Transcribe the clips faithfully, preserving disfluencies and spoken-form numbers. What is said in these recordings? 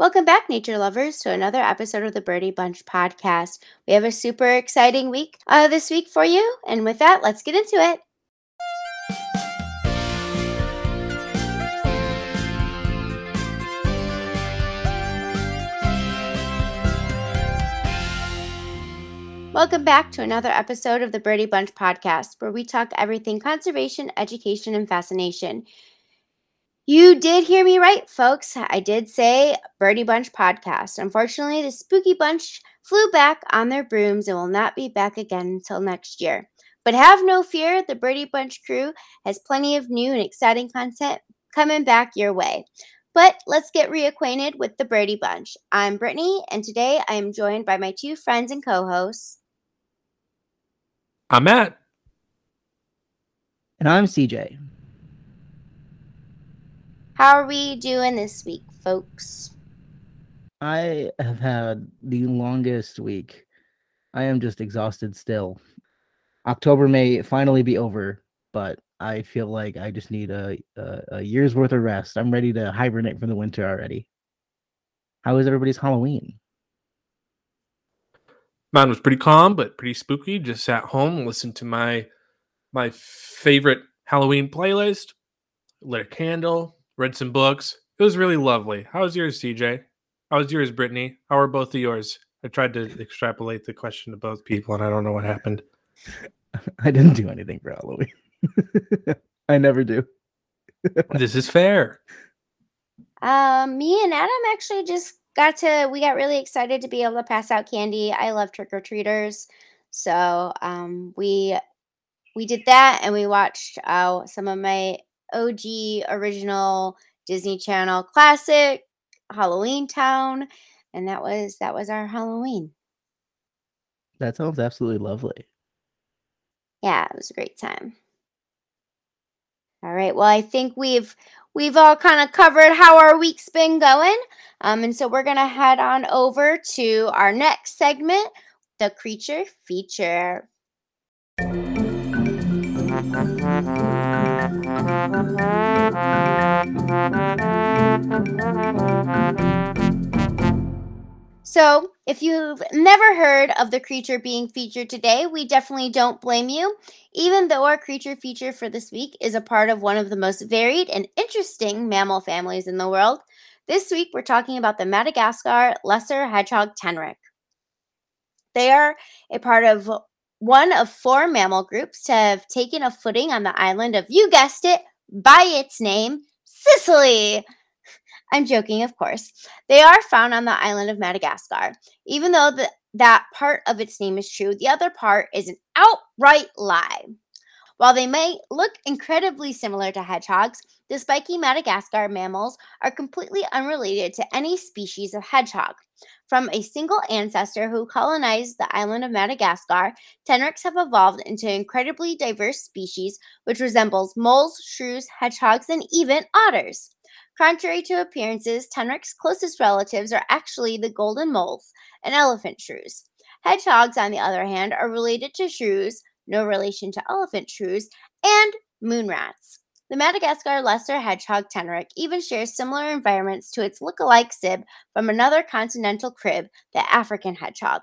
Welcome back, nature lovers, to another episode of the Birdie Bunch podcast. We have a super exciting week uh, this week for you, and with that, let's get into it. Welcome back to another episode of the Birdie Bunch podcast, where we talk everything conservation, education, and fascination. You did hear me right, folks. I did say Birdie Bunch podcast. Unfortunately, the spooky bunch flew back on their brooms and will not be back again until next year. But have no fear, the Birdie Bunch crew has plenty of new and exciting content coming back your way. But let's get reacquainted with the Birdie Bunch. I'm Brittany, and today I am joined by my two friends and co-hosts. I'm Matt. And I'm C J. How are we doing this week, folks? I have had the longest week. I am just exhausted still. October may finally be over, but I feel like I just need a, a, a year's worth of rest. I'm ready to hibernate for the winter already. How was everybody's Halloween? Mine was pretty calm, but pretty spooky. Just sat home, listened to my, my favorite Halloween playlist, lit a candle, read some books. It was really lovely. How was yours, C J? How was yours, Brittany? How are both of yours? I tried to extrapolate the question to both people, and I don't know what happened. I didn't do anything for Halloween. I never do. This is fair. Um, me and Adam actually just got to, we got really excited to be able to pass out candy. I love trick-or-treaters. So um, we we did that, and we watched uh, some of my O G original Disney Channel classic Halloween Town, and that was that was our Halloween. That sounds absolutely lovely. Yeah, it was a great time. All right, well, I think we've we've all kind of covered how our week's been going, um, and so we're gonna head on over to our next segment, the Creature Feature. So, if you've never heard of the creature being featured today, we definitely don't blame you, even though our creature feature for this week is a part of one of the most varied and interesting mammal families in the world. This week, we're talking about the Madagascar lesser hedgehog tenrec. They are a part of one of four mammal groups to have taken a footing on the island of, you guessed it, by its name, Sicily. I'm joking, of course. They are found on the island of Madagascar. Even though the, that part of its name is true, the other part is an outright lie. While they may look incredibly similar to hedgehogs, the spiky Madagascar mammals are completely unrelated to any species of hedgehog. From a single ancestor who colonized the island of Madagascar, tenrecs have evolved into incredibly diverse species which resembles moles, shrews, hedgehogs, and even otters. Contrary to appearances, tenrecs' closest relatives are actually the golden moles and elephant shrews. Hedgehogs, on the other hand, are related to shrews, no relation to elephant shrews, and moon rats. The Madagascar lesser hedgehog tenrec even shares similar environments to its look-alike sib from another continental crib, the African hedgehog.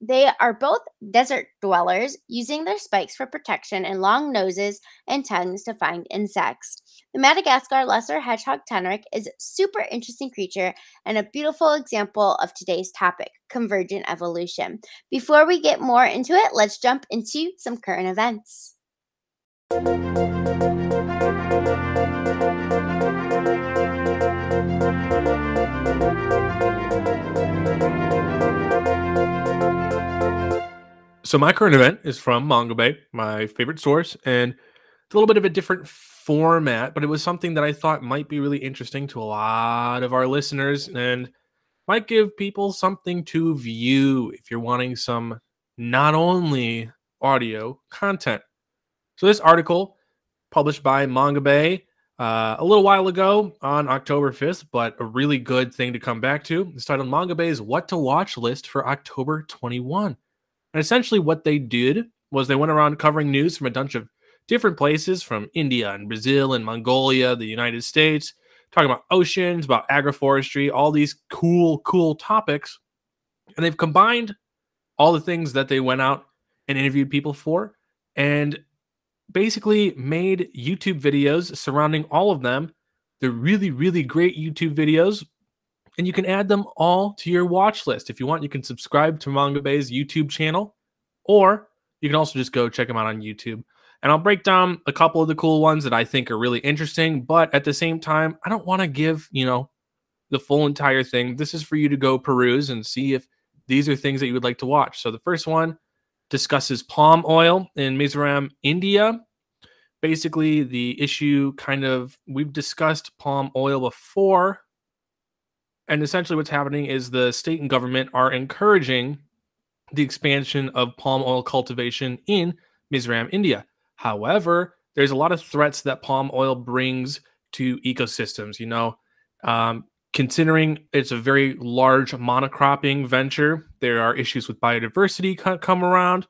They are both desert dwellers, using their spikes for protection and long noses and tongues to find insects. The Madagascar lesser hedgehog tenrec is a super interesting creature and a beautiful example of today's topic, convergent evolution. Before we get more into it, let's jump into some current events. So my current event is from Mongabay, my favorite source, and it's a little bit of a different format, but it was something that I thought might be really interesting to a lot of our listeners and might give people something to view if you're wanting some not only audio content. So this article published by Mongabay uh, a little while ago on October fifth, but a really good thing to come back to. It's titled Mongabay's What to Watch List for October twenty-first. And essentially what they did was they went around covering news from a bunch of different places, from India and Brazil and Mongolia, the United States, talking about oceans, about agroforestry, all these cool, cool topics. And they've combined all the things that they went out and interviewed people for and basically made YouTube videos surrounding all of them. They're really, really great YouTube videos. And you can add them all to your watch list. If you want, you can subscribe to MangaBay's YouTube channel, or you can also just go check them out on YouTube. And I'll break down a couple of the cool ones that I think are really interesting. But at the same time, I don't want to give, you know, the full entire thing. This is for you to go peruse and see if these are things that you would like to watch. So the first one discusses palm oil in Mizoram, India. Basically, the issue kind of, we've discussed palm oil before. And essentially what's happening is the state and government are encouraging the expansion of palm oil cultivation in Mizoram, India. However, there's a lot of threats that palm oil brings to ecosystems. You know, um, considering it's a very large monocropping venture, there are issues with biodiversity come around.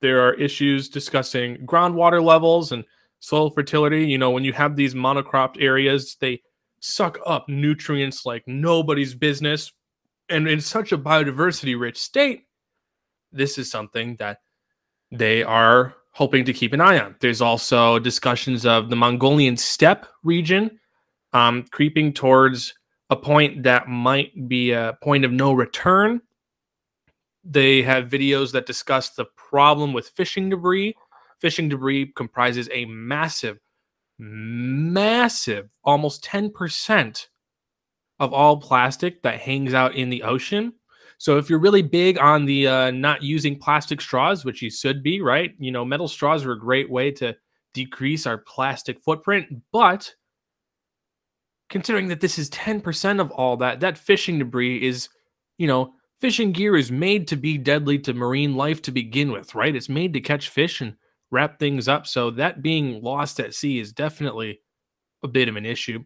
There are issues discussing groundwater levels and soil fertility. You know, when you have these monocropped areas, they suck up nutrients like nobody's business. And in such a biodiversity rich state, this is something that they are hoping to keep an eye on. There's also discussions of the Mongolian steppe region um, creeping towards a point that might be a point of no return. They have videos that discuss the problem with fishing debris. Fishing debris comprises a massive massive, almost ten percent of all plastic that hangs out in the ocean. So if you're really big on the uh, not using plastic straws, which you should be, right? You know, metal straws are a great way to decrease our plastic footprint. But considering that this is ten percent of all that, that fishing debris is, you know, fishing gear is made to be deadly to marine life to begin with, right? It's made to catch fish and wrap things up. So that being lost at sea is definitely a bit of an issue.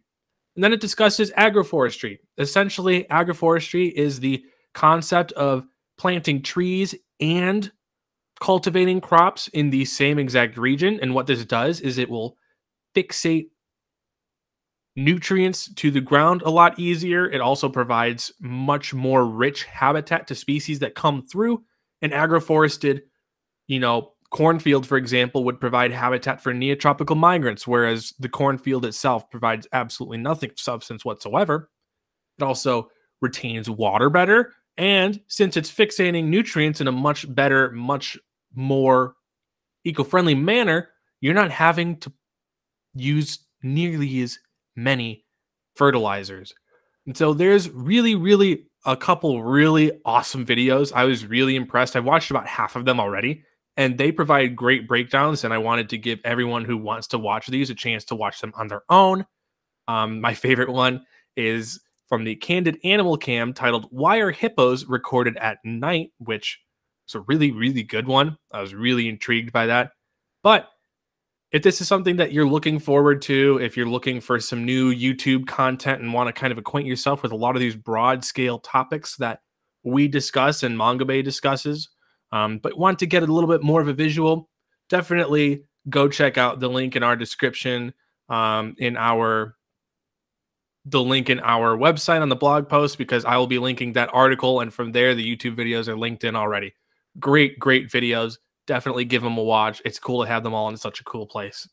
And then it discusses agroforestry. Essentially, agroforestry is the concept of planting trees and cultivating crops in the same exact region. And what this does is it will fixate nutrients to the ground a lot easier. It also provides much more rich habitat to species that come through. And agroforested, you know, cornfield, for example, would provide habitat for neotropical migrants, whereas the cornfield itself provides absolutely nothing of substance whatsoever. It also retains water better, and since it's fixating nutrients in a much better, much more eco-friendly manner, you're not having to use nearly as many fertilizers. And so there's really, really a couple really awesome videos. I was really impressed. I've watched about half of them already. And they provide great breakdowns, and I wanted to give everyone who wants to watch these a chance to watch them on their own. Um, my favorite one is from the Candid Animal Cam titled, "Why Are Hippos Recorded at Night?" which is a really, really good one. I was really intrigued by that. But if this is something that you're looking forward to, if you're looking for some new YouTube content and want to kind of acquaint yourself with a lot of these broad-scale topics that we discuss and MangaBay discusses, Um, but want to get a little bit more of a visual, definitely go check out the link in our description, um, in our the link in our website on the blog post, because I will be linking that article. And from there, the YouTube videos are linked in already. Great, great videos. Definitely give them a watch. It's cool to have them all in such a cool place.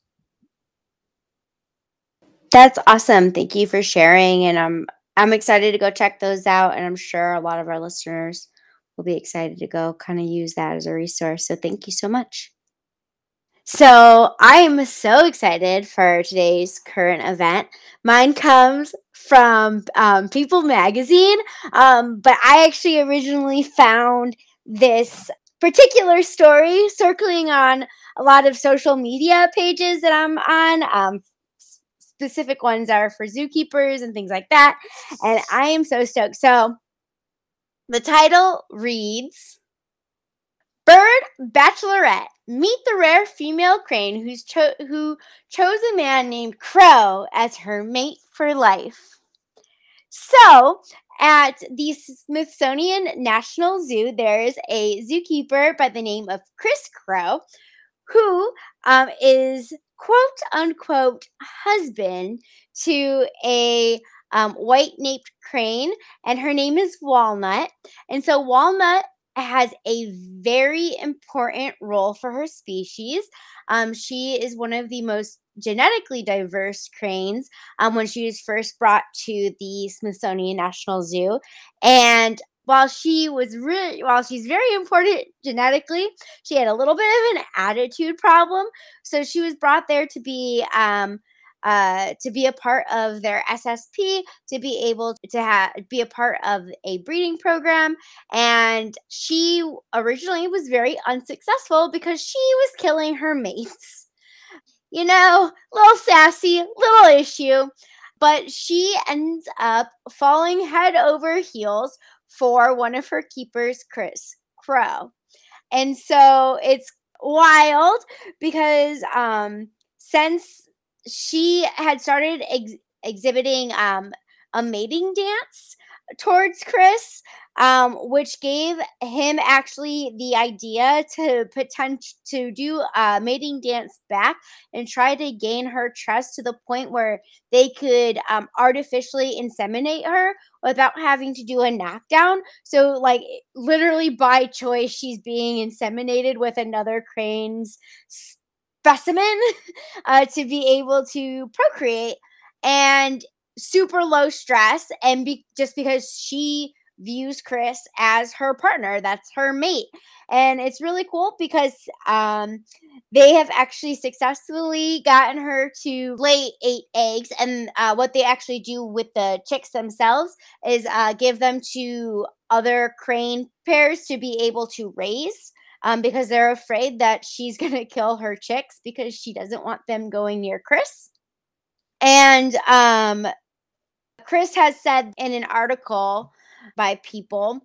That's awesome. Thank you for sharing. And I'm, I'm excited to go check those out. And I'm sure a lot of our listeners we'll be excited to go kind of use that as a resource. So thank you so much. So I am so excited for today's current event. Mine comes from um, People Magazine, um, but I actually originally found this particular story circling on a lot of social media pages that I'm on. Um, specific ones are for zookeepers and things like that. And I am so stoked. So the title reads, "Bird Bachelorette, meet the rare female crane who's cho- who chose a man named Crow as her mate for life." So at the Smithsonian National Zoo, there is a zookeeper by the name of Chris Crow who um, is quote unquote husband to a um, white-naped crane, and her name is Walnut. And so Walnut has a very important role for her species. Um, she is one of the most genetically diverse cranes um, when she was first brought to the Smithsonian National Zoo. And while she was really, while she's very important genetically, she had a little bit of an attitude problem. So she was brought there to be um, Uh, to be a part of their S S P, to be able to ha- be a part of a breeding program. And she originally was very unsuccessful because she was killing her mates. You know, little sassy, little issue. But she ends up falling head over heels for one of her keepers, Chris Crow. And so it's wild because um, since she had started ex- exhibiting um, a mating dance towards Chris, um, which gave him actually the idea to potent- to do a mating dance back and try to gain her trust to the point where they could um, artificially inseminate her without having to do a knockdown. So, like, literally by choice, she's being inseminated with another crane's sp- specimen uh, to be able to procreate, and super low stress, and be, just because she views Chris as her partner, that's her mate. And it's really cool because um, they have actually successfully gotten her to lay eight eggs, and uh, what they actually do with the chicks themselves is uh, give them to other crane pairs to be able to raise. Um, because they're afraid that she's going to kill her chicks because she doesn't want them going near Chris. And um, Chris has said in an article by People,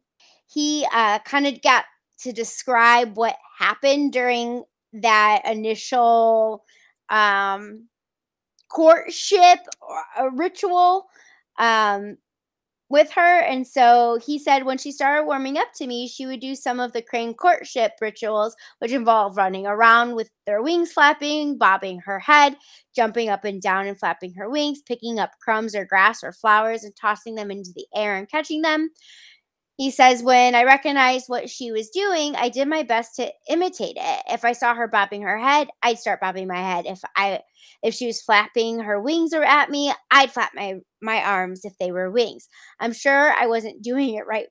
he uh, kind of got to describe what happened during that initial um, courtship or a ritual um with her. And so he said, when she started warming up to me, she would do some of the crane courtship rituals, which involve running around with their wings flapping, bobbing her head, jumping up and down and flapping her wings, picking up crumbs or grass or flowers and tossing them into the air and catching them. He says, when I recognized what she was doing, I did my best to imitate it. If I saw her bobbing her head, I'd start bobbing my head. If I, if she was flapping her wings at me, I'd flap my, my arms if they were wings. I'm sure I wasn't doing it right,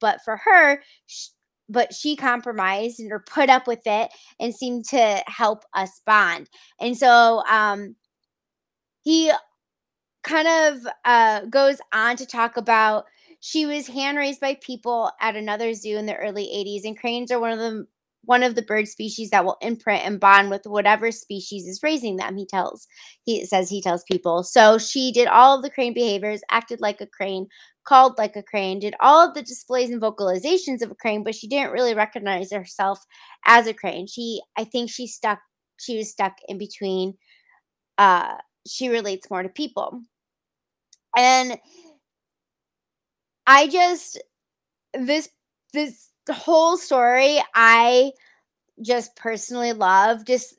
but for her, she, but she compromised and or put up with it and seemed to help us bond. And so um, he kind of uh, goes on to talk about, she was hand-raised by people at another zoo in the early eighties, and cranes are one of the one of the bird species that will imprint and bond with whatever species is raising them, he tells. He says he tells people. So she did all of the crane behaviors, acted like a crane, called like a crane, did all of the displays and vocalizations of a crane, but she didn't really recognize herself as a crane. She, I think she stuck, she was stuck in between. Uh, she relates more to people. And I just, this, this whole story, I just personally love. Just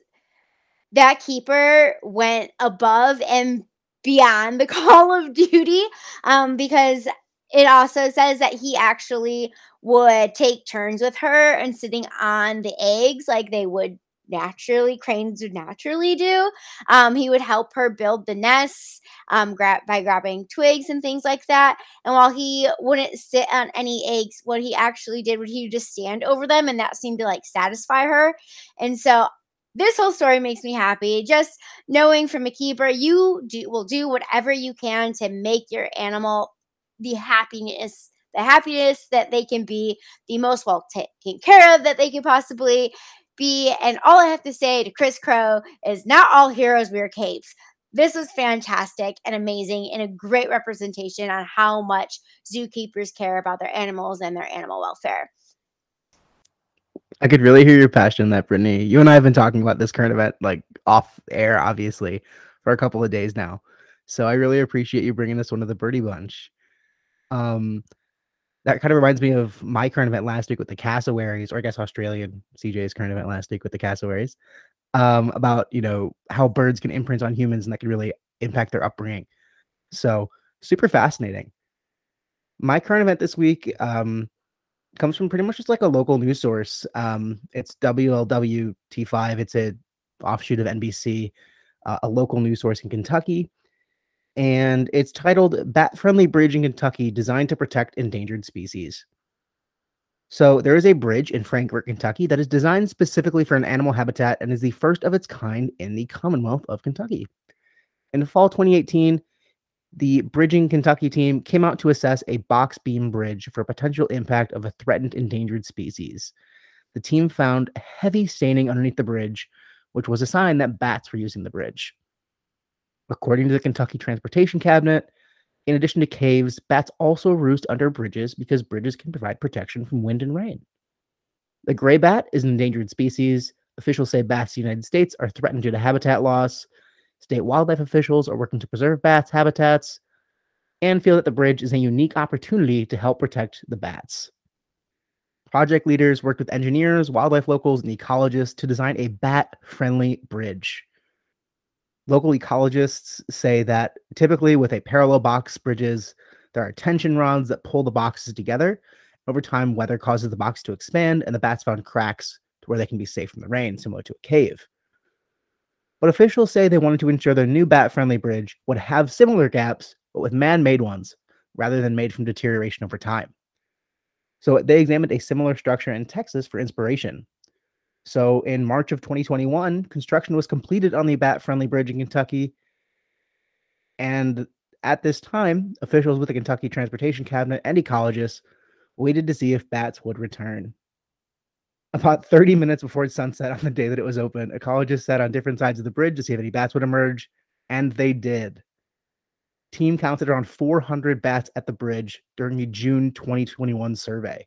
that keeper went above and beyond the call of duty, um, because it also says that he actually would take turns with her and sitting on the eggs like they would naturally, cranes would naturally do. Um, he would help her build the nests um, grab, by grabbing twigs and things like that. And while he wouldn't sit on any eggs, what he actually did was he would just stand over them, and that seemed to like satisfy her. And so this whole story makes me happy. Just knowing from a keeper, you do, will do whatever you can to make your animal the happiness the happiness that they can be, the most well taken care of that they can possibly be. And all I have to say to Chris Crow is, not all heroes wear capes. This was fantastic and amazing, and a great representation on how much zookeepers care about their animals and their animal welfare. I could really hear your passion in that, Brittany. You and I have been talking about this current event, like off air, obviously, for a couple of days now. So I really appreciate you bringing us one of the Birdie Bunch. Um, That kind of reminds me of my current event last week with the Cassowaries, or I guess Australian C J's current event last week with the Cassowaries. um, about, you know, how birds can imprint on humans and that can really impact their upbringing. So super fascinating. My current event this week um, comes from pretty much just like a local news source. Um, it's W L W T five. It's an offshoot of N B C, uh, a local news source in Kentucky. And it's titled Bat-Friendly Bridge in Kentucky Designed to Protect Endangered Species. So there is a bridge in Frankfort, Kentucky that is designed specifically for an animal habitat and is the first of its kind in the Commonwealth of Kentucky. In fall twenty eighteen, the Bridging Kentucky team came out to assess a box beam bridge for potential impact of a threatened endangered species. The team found heavy staining underneath the bridge, which was a sign that bats were using the bridge. According to the Kentucky Transportation Cabinet, in addition to caves, bats also roost under bridges because bridges can provide protection from wind and rain. The gray bat is an endangered species. Officials say bats in the United States are threatened due to habitat loss. State wildlife officials are working to preserve bats' habitats and feel that the bridge is a unique opportunity to help protect the bats. Project leaders worked with engineers, wildlife locals, and ecologists to design a bat-friendly bridge. Local ecologists say that typically with a parallel box bridges, there are tension rods that pull the boxes together. Over time, weather causes the box to expand, and the bats found cracks to where they can be safe from the rain, similar to a cave. But officials say they wanted to ensure their new bat-friendly bridge would have similar gaps, but with man-made ones, rather than made from deterioration over time. So they examined a similar structure in Texas for inspiration. So in March of twenty twenty-one, construction was completed on the bat-friendly bridge in Kentucky. And at this time, officials with the Kentucky Transportation Cabinet and ecologists waited to see if bats would return. About thirty minutes before sunset on the day that it was open, ecologists sat on different sides of the bridge to see if any bats would emerge, and they did. Team counted around four hundred bats at the bridge during the June twenty twenty-one survey.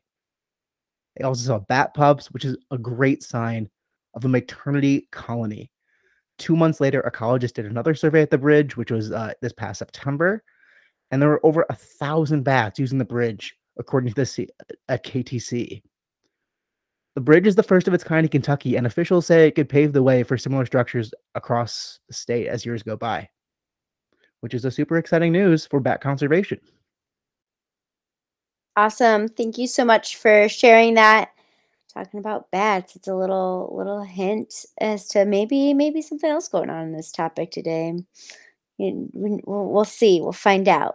They also saw bat pups, which is a great sign of a maternity colony. Two months later, ecologists did another survey at the bridge, which was uh, this past September, and there were over a thousand bats using the bridge, according to the C- at K T C. The bridge is the first of its kind in Kentucky, and officials say it could pave the way for similar structures across the state as years go by, which is a super exciting news for bat conservation. Awesome. Thank you so much for sharing that. Talking about bats, it's a little little hint as to maybe maybe something else going on in this topic today. We'll see. We'll find out.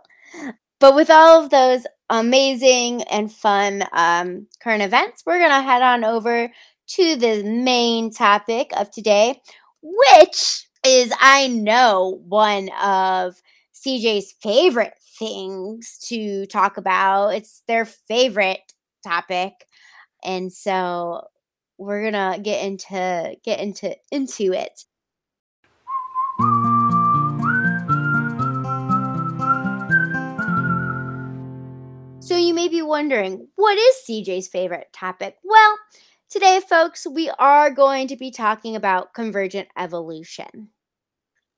But with all of those amazing and fun um, current events, we're going to head on over to the main topic of today, which is, I know, one of C J's favorite things to talk about. It's their favorite topic, and so we're gonna get into get into into it. So you may be wondering, what is C J's favorite topic? Well, today, folks, we are going to be talking about convergent evolution.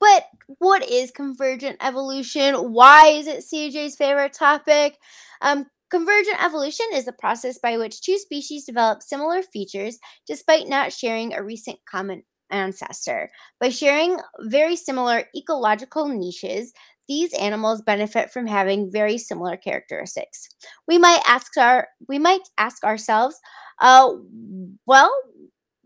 But what is convergent evolution? Why is it C J's favorite topic? Um, convergent evolution is the process by which two species develop similar features despite not sharing a recent common ancestor. By sharing very similar ecological niches, these animals benefit from having very similar characteristics. We might ask our we might ask ourselves, uh, well,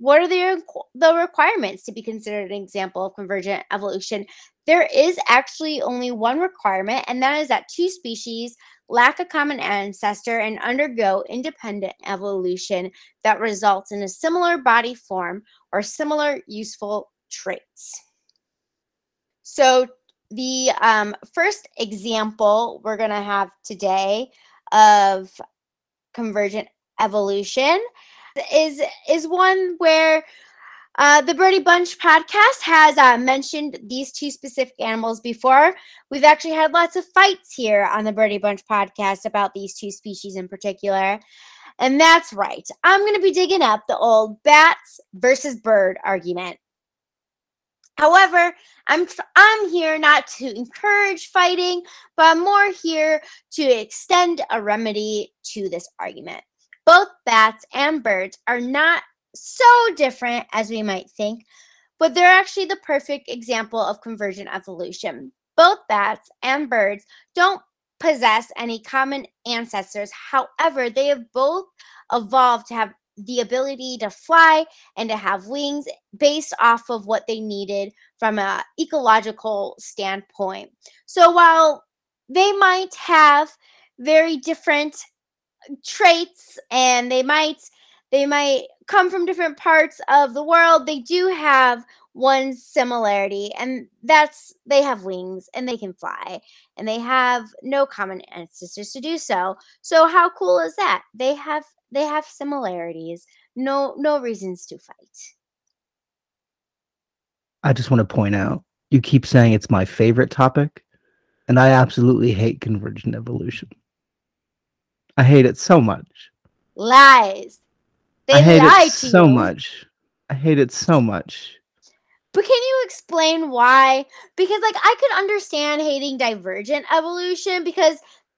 what are the, the requirements to be considered an example of convergent evolution? There is actually only one requirement, and that is that two species lack a common ancestor and undergo independent evolution that results in a similar body form or similar useful traits. So the um, first example we're going to have today of convergent evolution is is one where uh, the Birdie Bunch podcast has uh, mentioned these two specific animals before. We've actually had lots of fights here on the Birdie Bunch podcast about these two species in particular. And that's right. I'm going to be digging up the old bats versus bird argument. However, I'm I'm here not to encourage fighting, but I'm more here to extend a remedy to this argument. Both bats and birds are not so different as we might think, but they're actually the perfect example of convergent evolution. Both bats and birds don't possess any common ancestors. However, they have both evolved to have the ability to fly and to have wings based off of what they needed from an ecological standpoint. So while they might have very different traits and they might they might come from different parts of the world, they do have one similarity, and that's they have wings and they can fly, and they have no common ancestors to do so. So how cool is that? They have they have similarities, no no reasons to fight. I just want to point out, you keep saying it's my favorite topic, and I absolutely hate convergent evolution. I hate it so much. Lies. They I hate lie it to so you. much. I hate it so much. But can you explain why? Because, like, I could understand hating divergent evolution because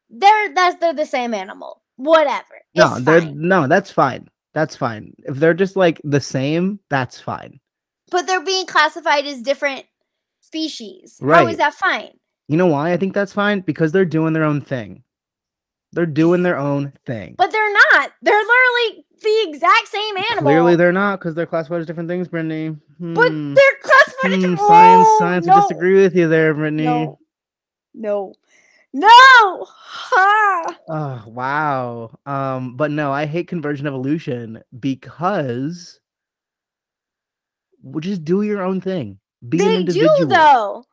they're that's they're the same animal. Whatever. It's no, they're fine. no, that's fine. That's fine. If they're just like the same, that's fine. But they're being classified as different species. Right. How is that fine? You know why I think that's fine? Because they're doing their own thing. They're doing their own thing. But they're not. They're literally the exact same animal. Clearly they're not, because they're classified as different things, Brittany. Hmm. But they're classified as different hmm. Science, science no. would disagree with you there, Brittany. No. No. No! Ha! Oh, wow. Um, but no, I hate convergent evolution because well, just do your own thing. Be they an individual. They do, though.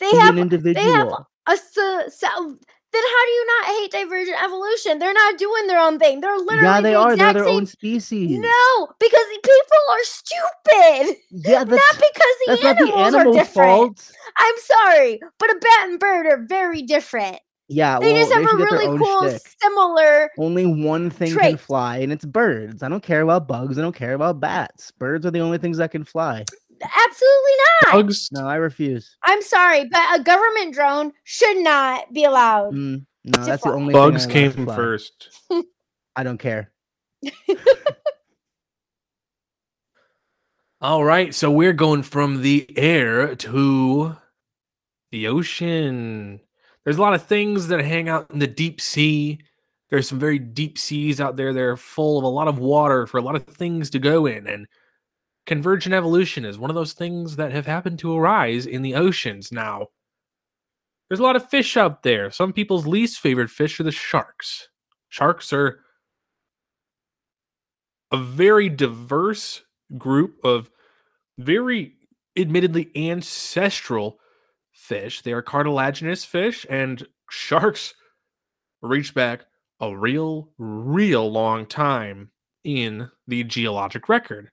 They Be have, an individual. They have a... Su- su- Then how do you not hate divergent evolution? They're not doing their own thing. They're literally yeah, they the are. They're their same... own species. No, because people are stupid. Yeah, that's, not because the that's animals not the animal are different. Fault. I'm sorry, but a bat and bird are very different. Yeah, they well, just have they a really cool, shtick. similar. Only one thing trait. can fly, and it's birds. I don't care about bugs. I don't care about bats. Birds are the only things that can fly. Absolutely not. Bugs. No, I refuse. I'm sorry, but a government drone should not be allowed. Mm, no, that's fly. the only bugs thing came first. I don't care. All right, so we're going from the air to the ocean. There's a lot of things that hang out in the deep sea. There's some very deep seas out there. They're full of a lot of water for a lot of things to go in, and convergent evolution is one of those things that have happened to arise in the oceans. Now, there's a lot of fish out there. Some people's least favorite fish are the sharks. Sharks are a very diverse group of very admittedly ancestral fish. They are cartilaginous fish, and sharks reach back a real, real long time in the geologic record.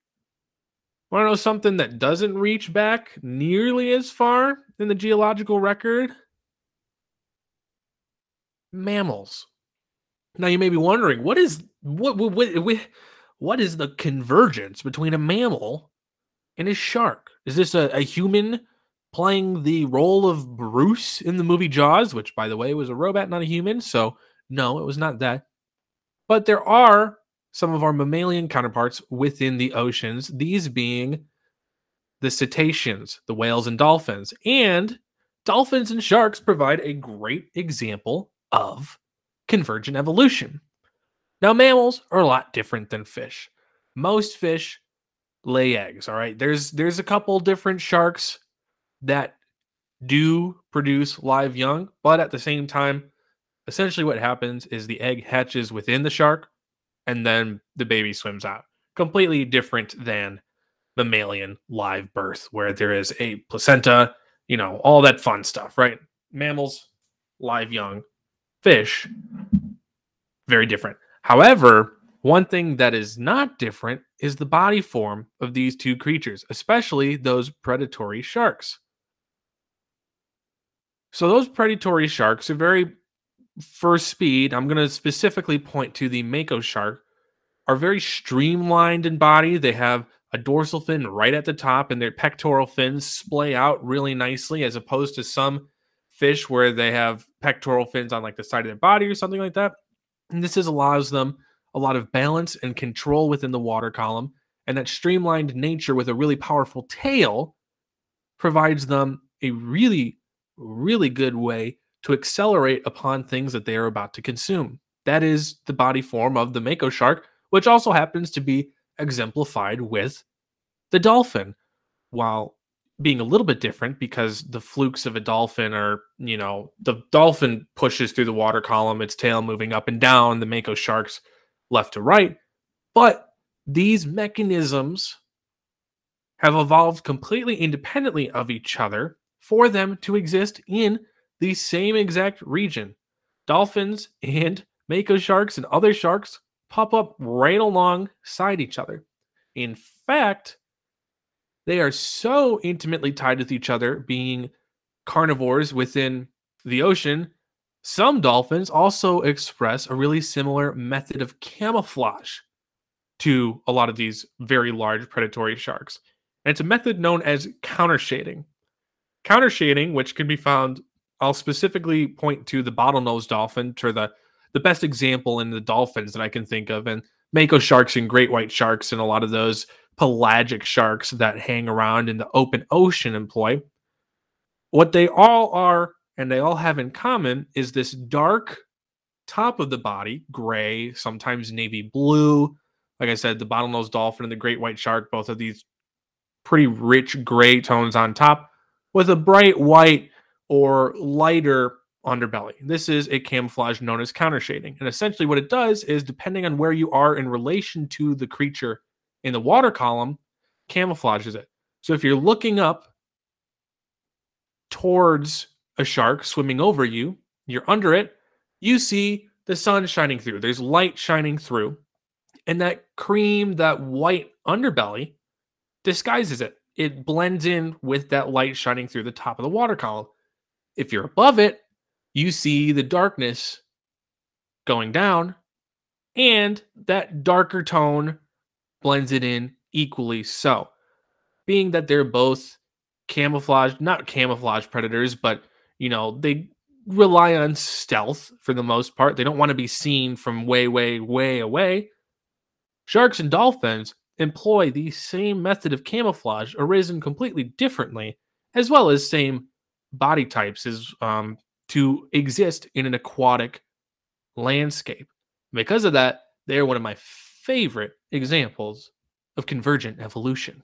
Want to know something that doesn't reach back nearly as far in the geological record? Mammals. Now you may be wondering, what is what what what, what is the convergence between a mammal and a shark? Is this a, a human playing the role of Bruce in the movie Jaws, which, by the way, was a robot, not a human? So no, it was not that. But there are some of our mammalian counterparts within the oceans, these being the cetaceans, the whales and dolphins. And dolphins and sharks provide a great example of convergent evolution. Now, mammals are a lot different than fish. Most fish lay eggs, all right? There's, there's a couple different sharks that do produce live young, but at the same time, essentially what happens is the egg hatches within the shark, and then the baby swims out. Completely different than mammalian live birth, where there is a placenta, you know, all that fun stuff, right? Mammals, live young, fish, very different. However, one thing that is not different is the body form of these two creatures, especially those predatory sharks. So those predatory sharks are very... For speed, I'm going to specifically point to the mako shark, are very streamlined in body. They have a dorsal fin right at the top, and their pectoral fins splay out really nicely, as opposed to some fish where they have pectoral fins on like the side of their body or something like that. And this is, allows them a lot of balance and control within the water column. And that streamlined nature with a really powerful tail provides them a really, really good way to accelerate upon things that they are about to consume. That is the body form of the mako shark, which also happens to be exemplified with the dolphin, while being a little bit different because the flukes of a dolphin are, you know, the dolphin pushes through the water column, its tail moving up and down, the mako shark's left to right. But these mechanisms have evolved completely independently of each other for them to exist in the same exact region. Dolphins and mako sharks and other sharks pop up right alongside each other. In fact, they are so intimately tied with each other, being carnivores within the ocean. Some dolphins also express a really similar method of camouflage to a lot of these very large predatory sharks. And it's a method known as countershading. Countershading, which can be found, I'll specifically point to the bottlenose dolphin, to the, the best example in the dolphins that I can think of, and mako sharks and great white sharks and a lot of those pelagic sharks that hang around in the open ocean employ. What they all are, and they all have in common, is this dark top of the body, gray, sometimes navy blue. Like I said, the bottlenose dolphin and the great white shark, both of these pretty rich gray tones on top, with a bright white or lighter underbelly. This is a camouflage known as countershading. And essentially what it does is, depending on where you are in relation to the creature in the water column, camouflages it. So if you're looking up towards a shark swimming over you, you're under it, you see the sun shining through. There's light shining through. And that cream, that white underbelly, disguises it. It blends in with that light shining through the top of the water column. If you're above it, you see the darkness going down, and that darker tone blends it in equally so. Being that they're both camouflaged, not camouflage predators, but, you know, they rely on stealth for the most part. They don't want to be seen from way, way, way away. Sharks and dolphins employ the same method of camouflage, arisen completely differently, as well as same body types, is um, to exist in an aquatic landscape. Because of that, they're one of my favorite examples of convergent evolution.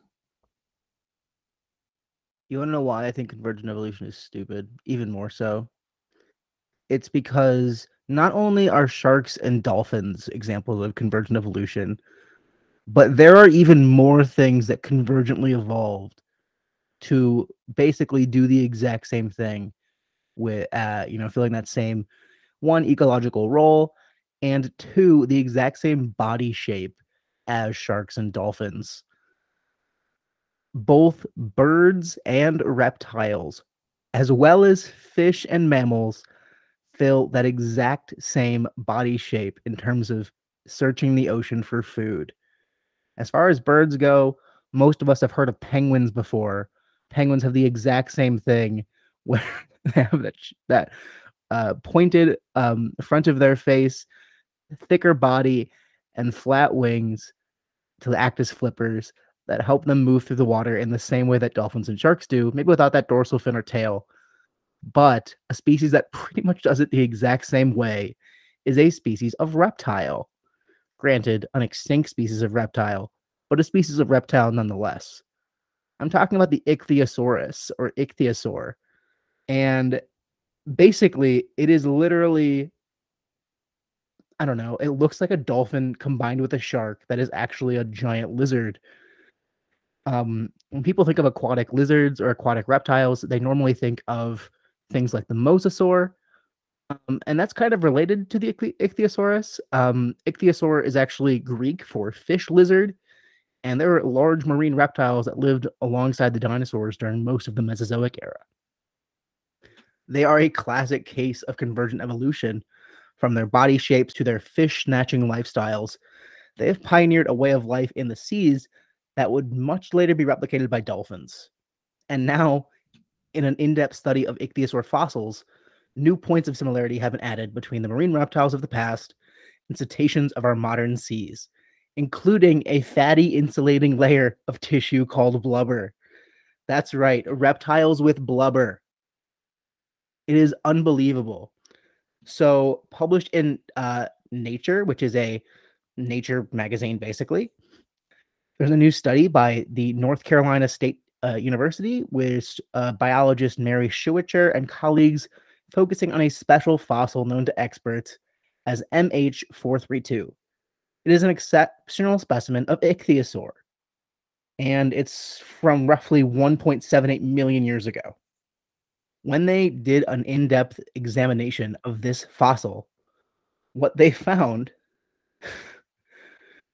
You want to know why I think convergent evolution is stupid, even more so? It's because not only are sharks and dolphins examples of convergent evolution, but there are even more things that convergently evolved to basically do the exact same thing with, uh, you know, filling that same, one, ecological role, and two, the exact same body shape as sharks and dolphins. Both birds and reptiles, as well as fish and mammals, fill that exact same body shape in terms of searching the ocean for food. As far as birds go, most of us have heard of penguins before. Penguins have the exact same thing, where they have that, that uh, pointed um, front of their face, thicker body, and flat wings to act as flippers that help them move through the water in the same way that dolphins and sharks do, maybe without that dorsal fin or tail. But a species that pretty much does it the exact same way is a species of reptile. Granted, an extinct species of reptile, but a species of reptile nonetheless. I'm talking about the ichthyosaurus, or ichthyosaur. And basically, it is literally, I don't know, it looks like a dolphin combined with a shark that is actually a giant lizard. Um, when people think of aquatic lizards or aquatic reptiles, they normally think of things like the mosasaur, um, and that's kind of related to the ich- ichthyosaurus. Um, ichthyosaur is actually Greek for fish lizard, and there were large marine reptiles that lived alongside the dinosaurs during most of the Mesozoic era. They are a classic case of convergent evolution. From their body shapes to their fish-snatching lifestyles, they have pioneered a way of life in the seas that would much later be replicated by dolphins. And now, in an in-depth study of ichthyosaur fossils, new points of similarity have been added between the marine reptiles of the past and cetaceans of our modern seas, including a fatty insulating layer of tissue called blubber That's right. Reptiles with blubber. It is unbelievable. So published in uh, Nature, which is a nature magazine, basically. There's a new study by the North Carolina State uh, University with uh, biologist Mary Schwitzer and colleagues focusing on a special fossil known to experts as M H four thirty-two. It is an exceptional specimen of ichthyosaur, and it's from roughly one point seven eight million years ago. When they did an in-depth examination of this fossil, what they found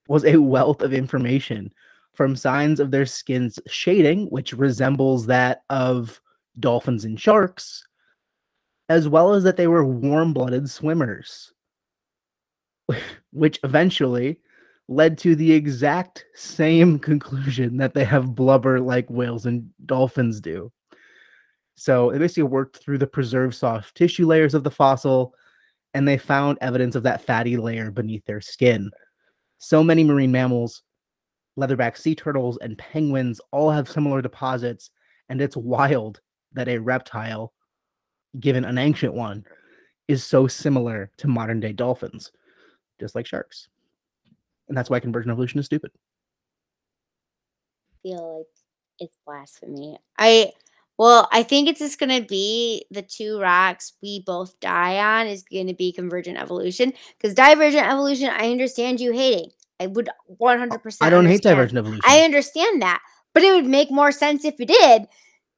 was a wealth of information, from signs of their skin's shading, which resembles that of dolphins and sharks, as well as that they were warm-blooded swimmers, which eventually led to the exact same conclusion that they have blubber like whales and dolphins do. So they basically worked through the preserved soft tissue layers of the fossil, and they found evidence of that fatty layer beneath their skin. So many marine mammals, leatherback sea turtles, and penguins all have similar deposits, and it's wild that a reptile, given an ancient one, is so similar to modern-day dolphins, just like sharks. And that's why convergent evolution is stupid. I feel like it's blasphemy. I, well, I think it's just going to be the two rocks we both die on is going to be convergent evolution. Because divergent evolution, I understand you hating. I would one hundred percent I don't understand. hate divergent evolution. I understand that. But it would make more sense if it did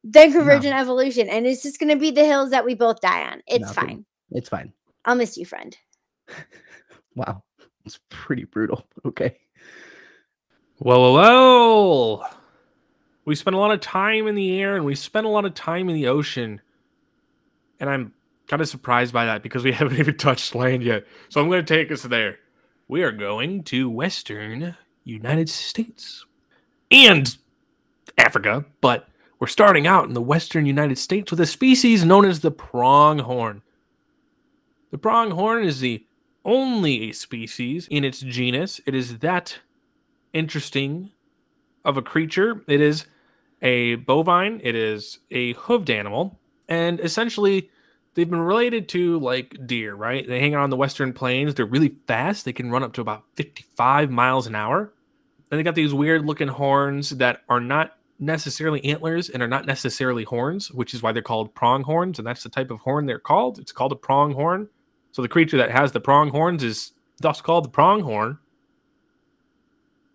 than convergent no. evolution. And it's just going to be the hills that we both die on. It's no, fine. It's fine. I'll miss you, friend. Wow. It's pretty brutal. Okay. Well, well, well. We spent a lot of time in the air and we spent a lot of time in the ocean. And I'm kind of surprised by that because we haven't even touched land yet. So I'm going to take us there. We are going to Western United States and Africa, but we're starting out in the Western United States with a species known as the pronghorn. The pronghorn is the only species in its genus. It is that interesting of a creature. It is a bovine. It is a hoofed animal. And essentially, they've been related to like deer, right? They hang out on the Western plains. They're really fast. They can run up to about fifty-five miles an hour. And they got these weird looking horns that are not necessarily antlers and are not necessarily horns, which is why they're called pronghorns. And that's the type of horn they're called. It's called a pronghorn. So the creature that has the pronghorns is thus called the pronghorn.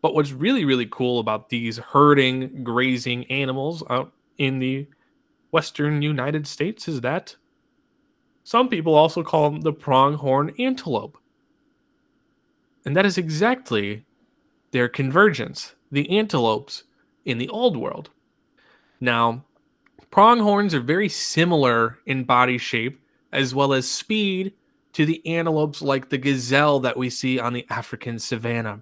But what's really, really cool about these herding, grazing animals out in the Western United States is that some people also call them the pronghorn antelope. And that is exactly their convergence, the antelopes in the old world. Now, pronghorns are very similar in body shape as well as speed to the antelopes like the gazelle that we see on the African savanna.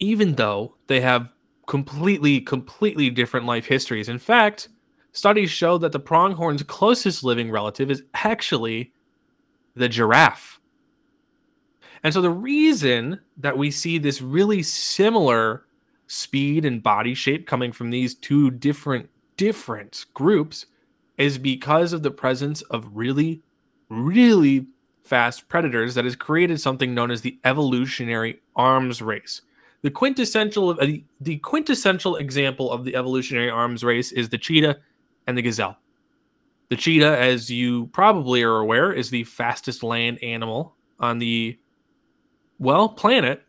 Even though they have completely, completely different life histories. In fact, studies show that the pronghorn's closest living relative is actually the giraffe. And so the reason that we see this really similar speed and body shape coming from these two different, different groups is because of the presence of really really fast predators that has created something known as the evolutionary arms race. The quintessential, the quintessential example of the evolutionary arms race is the cheetah and the gazelle. The cheetah, as you probably are aware, is the fastest land animal on the, well, planet.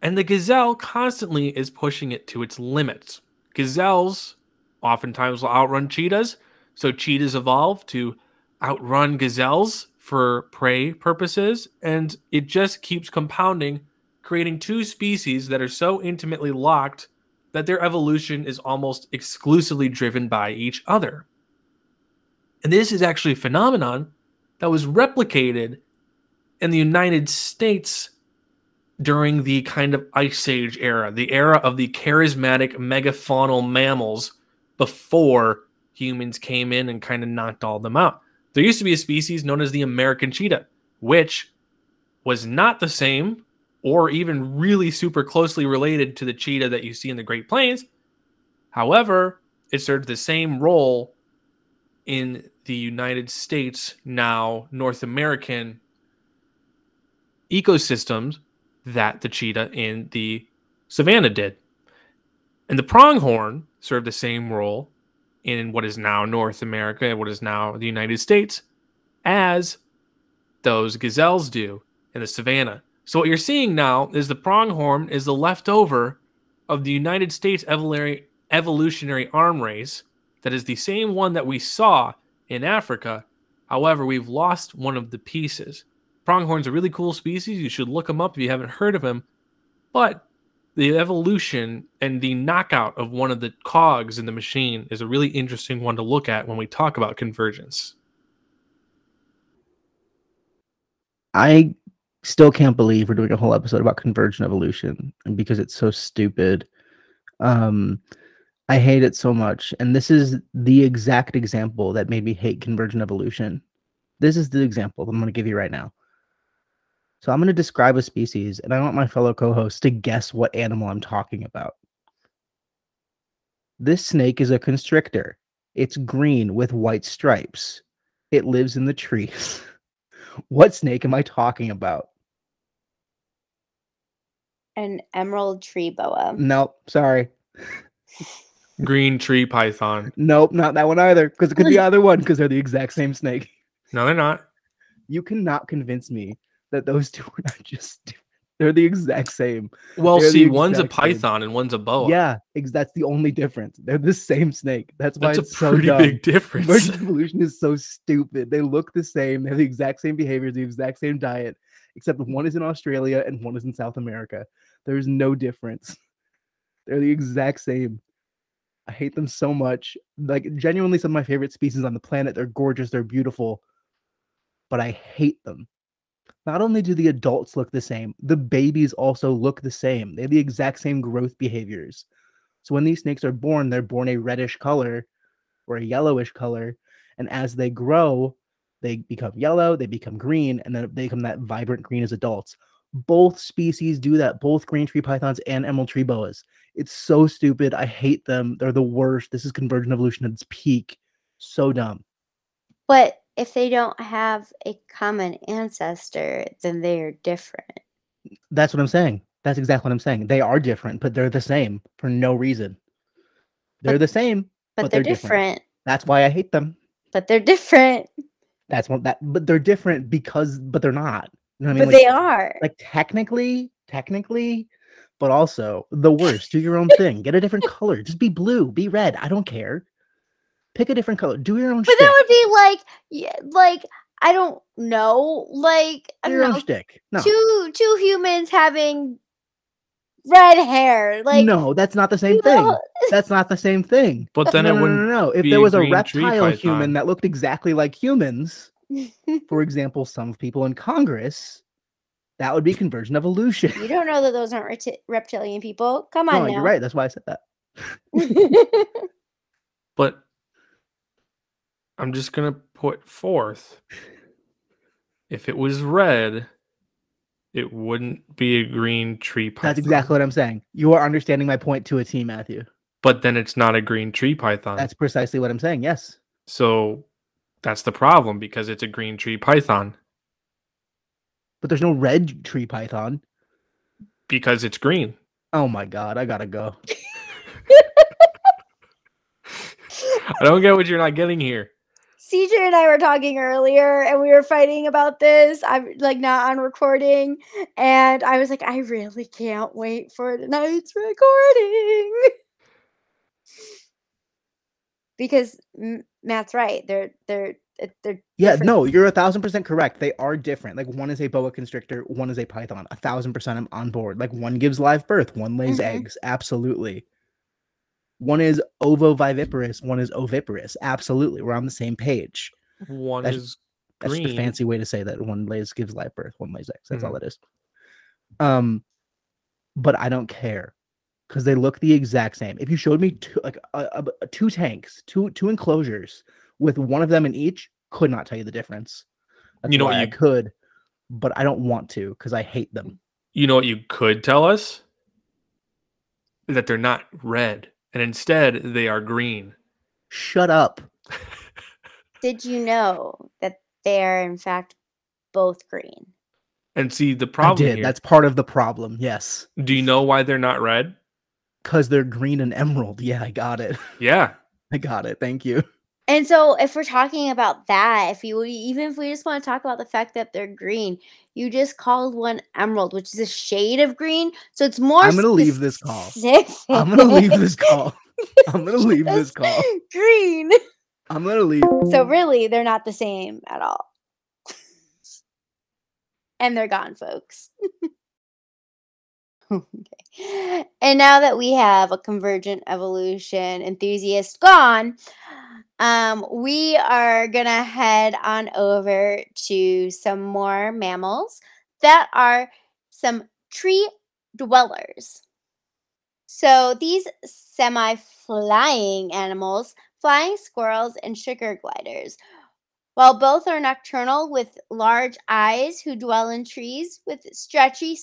And the gazelle constantly is pushing it to its limits. Gazelles oftentimes will outrun cheetahs, so cheetahs evolve to outrun gazelles for prey purposes, and it just keeps compounding, creating two species that are so intimately locked that their evolution is almost exclusively driven by each other. And this is actually a phenomenon that was replicated in the United States during the kind of Ice Age era, the era of the charismatic megafaunal mammals before humans came in and kind of knocked all them out. There used to be a species known as the American cheetah, which was not the same or even really super closely related to the cheetah that you see in the Great Plains. However, it serves the same role in the United States, now North American ecosystems, that the cheetah in the savannah did. And the pronghorn served the same role in what is now North America and what is now the United States as those gazelles do in the savannah. So what you're seeing now is the pronghorn is the leftover of the United States evolutionary arm race that is the same one that we saw in Africa. However, we've lost one of the pieces. Pronghorn's a really cool species. You should look him up if you haven't heard of him. But the evolution and the knockout of one of the cogs in the machine is a really interesting one to look at when we talk about convergence. I still can't believe we're doing a whole episode about convergent evolution because it's so stupid. Um, I hate it so much. And this is the exact example that made me hate convergent evolution. This is the example that I'm going to give you right now. So I'm going to describe a species, and I want my fellow co-hosts to guess what animal I'm talking about. This snake is a constrictor. It's green with white stripes. It lives in the trees. What snake am I talking about? An emerald tree boa. Nope, sorry. Green tree python. Nope, not that one either, because it could be either one, because they're the exact same snake. No, they're not. You cannot convince me that those two are not just, they're the exact same. Well, they're see, one's a python same. And one's a boa. Yeah, that's the only difference. They're the same snake. That's why that's it's a so pretty dumb. Big difference. Convergent evolution is so stupid. They look the same. They have the exact same behaviors, the exact same diet, except one is in Australia and one is in South America. There is no difference. They're the exact same. I hate them so much. Like, genuinely some of my favorite species on the planet. They're gorgeous. They're beautiful. But I hate them. Not only do the adults look the same, the babies also look the same. They have the exact same growth behaviors. So when these snakes are born, they're born a reddish color or a yellowish color. And as they grow, they become yellow, they become green, and then they become that vibrant green as adults. Both species do that, both green tree pythons and emerald tree boas. It's so stupid. I hate them. They're the worst. This is convergent evolution at its peak. So dumb. But if they don't have a common ancestor, then they are different. That's what I'm saying. That's exactly what I'm saying. They are different, but they're the same for no reason. They're but, the same, but, but they're, they're different. different. That's why I hate them. But they're different. That's what that. But they're different because. But they're not. You know what I mean? But like, they are. Like technically, technically, but also the worst. Do your own thing. Get a different color. Just be blue. Be red. I don't care. Pick a different color. Do your own but shtick. But that would be like, like I don't know, like I don't your know, own shtick. No. Two two humans having red hair. Like no, that's not the same thing. Know? That's not the same thing. But then no, it wouldn't. No, no, no. If there was a reptile human that looked exactly like humans, for example, some people in Congress, that would be convergent evolution. You don't know that those aren't reti- reptilian people. Come on, no, now. You're right. That's why I said that. But I'm just going to put forth, if it was red, it wouldn't be a green tree python. That's exactly what I'm saying. You are understanding my point to a T, Matthew. But then it's not a green tree python. That's precisely what I'm saying, yes. So that's the problem, because it's a green tree python. But there's no red tree python. Because it's green. Oh my God, I gotta go. I don't get what you're not getting here. C J and I were talking earlier, and we were fighting about this. I'm like not on recording, and I was like, I really can't wait for tonight's recording because M- Matt's right. They're they're they're yeah. Different. No, you're a thousand percent correct. They are different. Like one is a boa constrictor, one is a python. A thousand percent, I'm on board. Like one gives live birth, one lays mm-hmm. eggs. Absolutely. One is ovoviviparous, one is oviparous. Absolutely. We're on the same page. One that's, is that's green. Just a fancy way to say that one lays gives live birth, one lays eggs. That's mm-hmm. all it is. Um, but I don't care because they look the exact same. If you showed me two like uh, uh, two tanks, two two enclosures with one of them in each, could not tell you the difference. That's you know why what you I could, but I don't want to because I hate them. You know what you could tell us? That they're not red, and instead they are green. Shut up. Did you know that they are, in fact, both green? And see, the problem I did. Here, that's part of the problem, yes. Do you know why they're not red? Because they're green and emerald. Yeah, I got it. Yeah. I got it. Thank you. And so if we're talking about that, if you even if we just want to talk about the fact that they're green, you just called one emerald, which is a shade of green. So it's more I'm gonna leave this call. I'm gonna leave this call. I'm gonna leave this call. Green. I'm gonna leave. So really they're not the same at all. And they're gone, folks. Okay. And now that we have a convergent evolution enthusiast gone, um, we are going to head on over to some more mammals that are some tree dwellers. So these semi-flying animals, flying squirrels and sugar gliders, while both are nocturnal with large eyes who dwell in trees with stretchy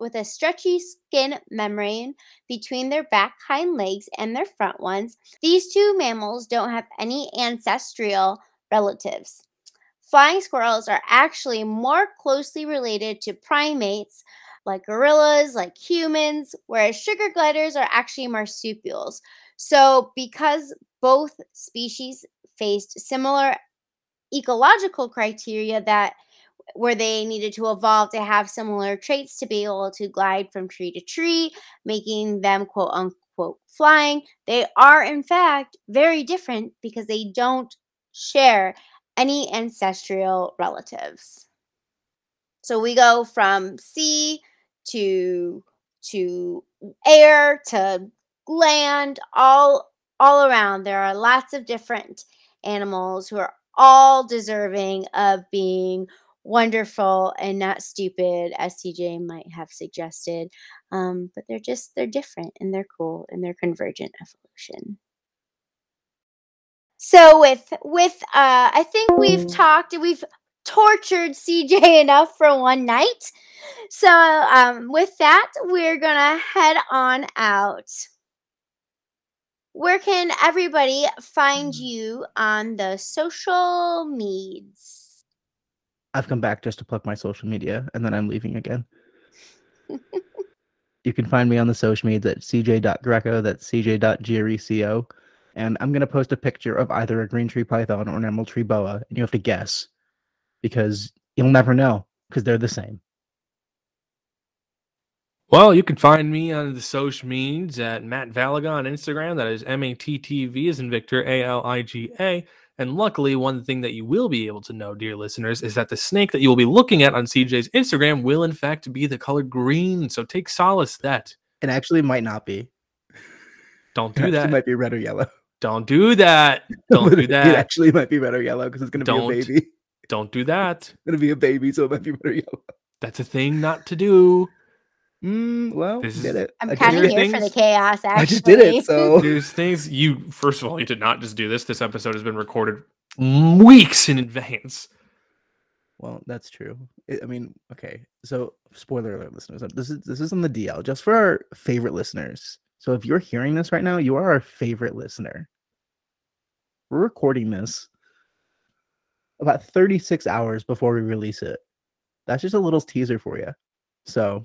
with a stretchy skin membrane between their back hind legs and their front ones, these two mammals don't have any ancestral relatives. Flying squirrels are actually more closely related to primates, like gorillas, like humans, whereas sugar gliders are actually marsupials. So because both species faced similar ecological criteria that where they needed to evolve to have similar traits to be able to glide from tree to tree, making them quote unquote flying. They are in fact very different because they don't share any ancestral relatives. So we go from sea to to air to land, all all around. There are lots of different animals who are all deserving of being wonderful and not stupid, as C J might have suggested. Um, but they're just, they're different and they're cool and they're convergent evolution. So with, with uh, I think we've talked, we've tortured C J enough for one night. So um, with that, we're going to head on out. Where can everybody find you on the social medias? I've come back just to plug my social media, and then I'm leaving again. You can find me on the social media at c j dot greco, that's c j dot greco, and I'm going to post a picture of either a green tree python or an emerald tree boa, and you have to guess, because you'll never know, because they're the same. Well, you can find me on the social medias at Matt Valiga on Instagram, that is M A T T V as in Victor, A L I G A. And luckily, one thing that you will be able to know, dear listeners, is that the snake that you will be looking at on C J's Instagram will, in fact, be the color green. So take solace that. It actually might not be. Don't do it that. It might be red or yellow. Don't do that. Don't do that. It actually might be red or yellow because it's going to be a baby. Don't do that. It's going to be a baby, so it might be red or yellow. That's a thing not to do. Mm, well, this did it. I'm kind of here things. for the chaos, actually. I just did it, so... There's things you... First of all, you did not just do this. This episode has been recorded weeks in advance. Well, that's true. It, I mean, okay. So, spoiler alert, listeners. This is, this is on the D L, just for our favorite listeners. So, if you're hearing this right now, you are our favorite listener. We're recording this about thirty-six hours before we release it. That's just a little teaser for you. So,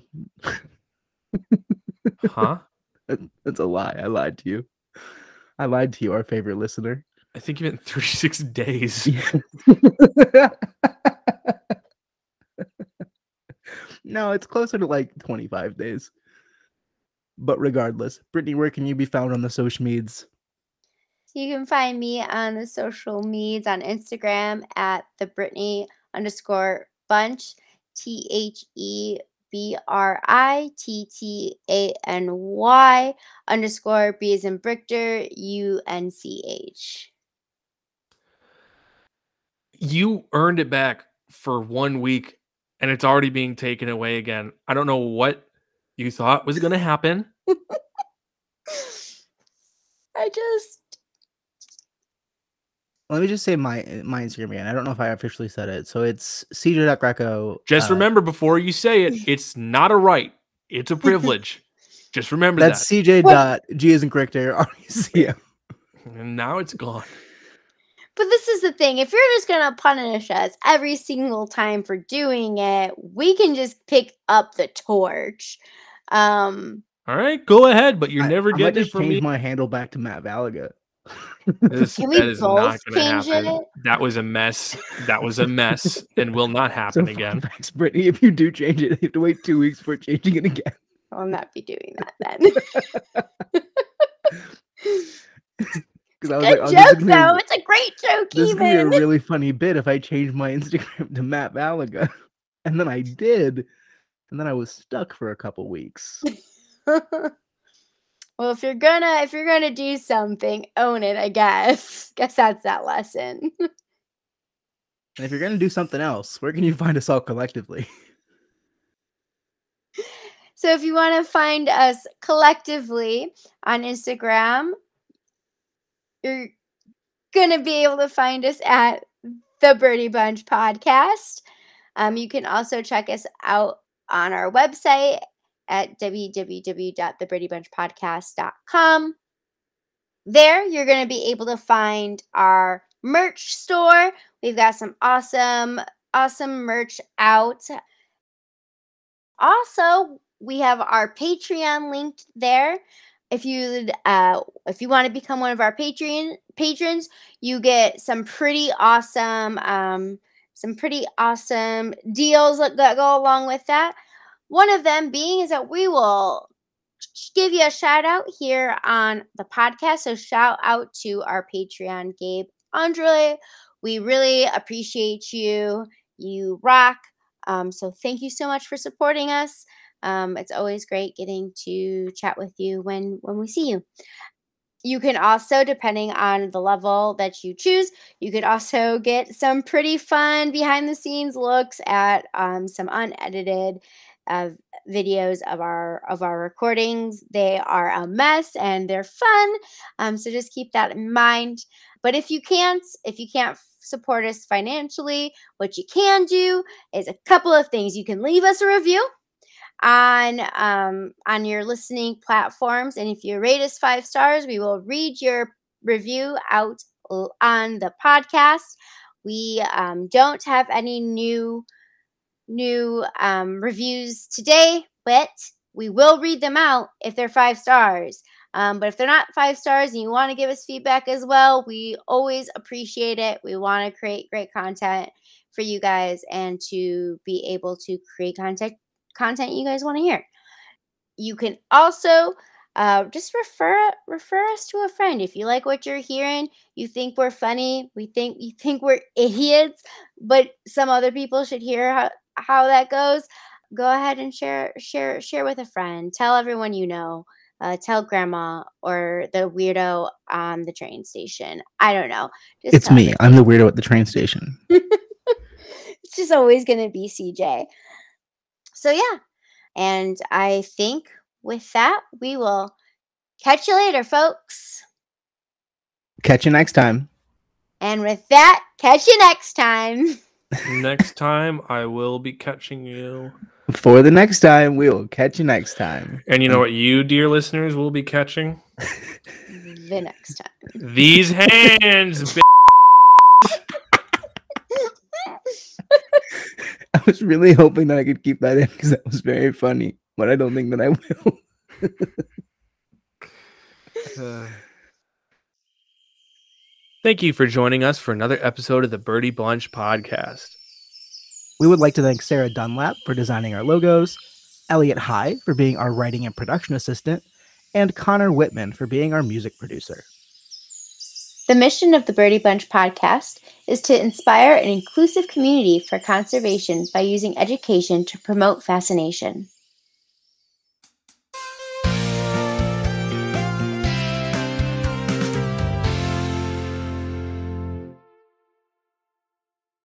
huh? That's a lie. I lied to you. I lied to you, our favorite listener. I think you meant thirty-six days. Yeah. No, it's closer to like twenty-five days. But regardless, Brittany, where can you be found on the social medias? You can find me on the social medias on Instagram at the Brittany underscore bunch, T H E. B R I T T A N Y underscore B as in Brichter U N C H. You earned it back for one week, and it's already being taken away again. I don't know what you thought was going to happen. I just... Let me just say my my Instagram again. I don't know if I officially said it. So it's cedar dot greco. Just uh, remember before you say it, it's not a right. It's a privilege. Just remember that's that. That's C J dot G isn't correct there. R E C M. And now it's gone. But this is the thing. If you're just going to punish us every single time for doing it, we can just pick up the torch. Um, All right, go ahead. But you're I, never I getting it from me. I my handle back to Matt Valaga. This, Can we that is both not gonna happen. It? That was a mess. That was a mess and will not happen so again. Facts, Brittany, if you do change it, you have to wait two weeks for changing it again. I'll not be doing that then. It's I was a good like, oh, joke, be, though. It's a great joke, this even. This would be a really funny bit if I changed my Instagram to Matt Valaga. And then I did. And then I was stuck for a couple weeks. Well, if you're gonna if you're gonna do something, own it, I guess. Guess that's that lesson. And if you're gonna do something else, where can you find us all collectively? So if you want to find us collectively on Instagram, you're gonna be able to find us at the Birdie Bunch Podcast. Um, you can also check us out on our website at w w w dot the birdie bunch podcast dot com. There, you're going to be able to find our merch store. We've got some awesome, awesome merch out. Also, we have our Patreon linked there. If you uh, if you want to become one of our Patreon patrons, you get some pretty awesome, um, some pretty awesome deals that go along with that. One of them being is that we will give you a shout out here on the podcast. So shout out to our Patreon, Gabe Andre. We really appreciate you. You rock. Um, so thank you so much for supporting us. Um, it's always great getting to chat with you when, when we see you. You can also, depending on the level that you choose, you could also get some pretty fun behind the scenes looks at um, some unedited of videos of our of our recordings. They are a mess and they're fun, um so just keep that in mind. But if you can't if you can't support us financially, what you can do is a couple of things. You can leave us a review on um on your listening platforms, and if you rate us five stars, we will read your review out on the podcast. We um don't have any new new um, reviews today, but we will read them out if they're five stars. Um, but if they're not five stars and you want to give us feedback as well, we always appreciate it. We want to create great content for you guys and to be able to create content, content you guys want to hear. You can also uh, just refer refer us to a friend. If you like what you're hearing, you think we're funny, we think you think we're idiots, but some other people should hear how how that goes, go ahead and share share share with a friend. Tell everyone you know. Uh, tell grandma or the weirdo on the train station. I don't know. Just it's me. Them. I'm the weirdo at the train station. It's just always going to be C J. So yeah. And I think with that, we will catch you later, folks. Catch you next time. And with that, catch you next time. Next time, I will be catching you. For the next time, we will catch you next time. And you know what you, dear listeners, will be catching? The next time. These hands, bitch. I was really hoping that I could keep that in because that was very funny, but I don't think that I will. uh. Thank you for joining us for another episode of the Birdie Bunch Podcast. We would like to thank Sarah Dunlap for designing our logos, Elliot High for being our writing and production assistant, and Connor Whitman for being our music producer. The mission of the Birdie Bunch Podcast is to inspire an inclusive community for conservation by using education to promote fascination.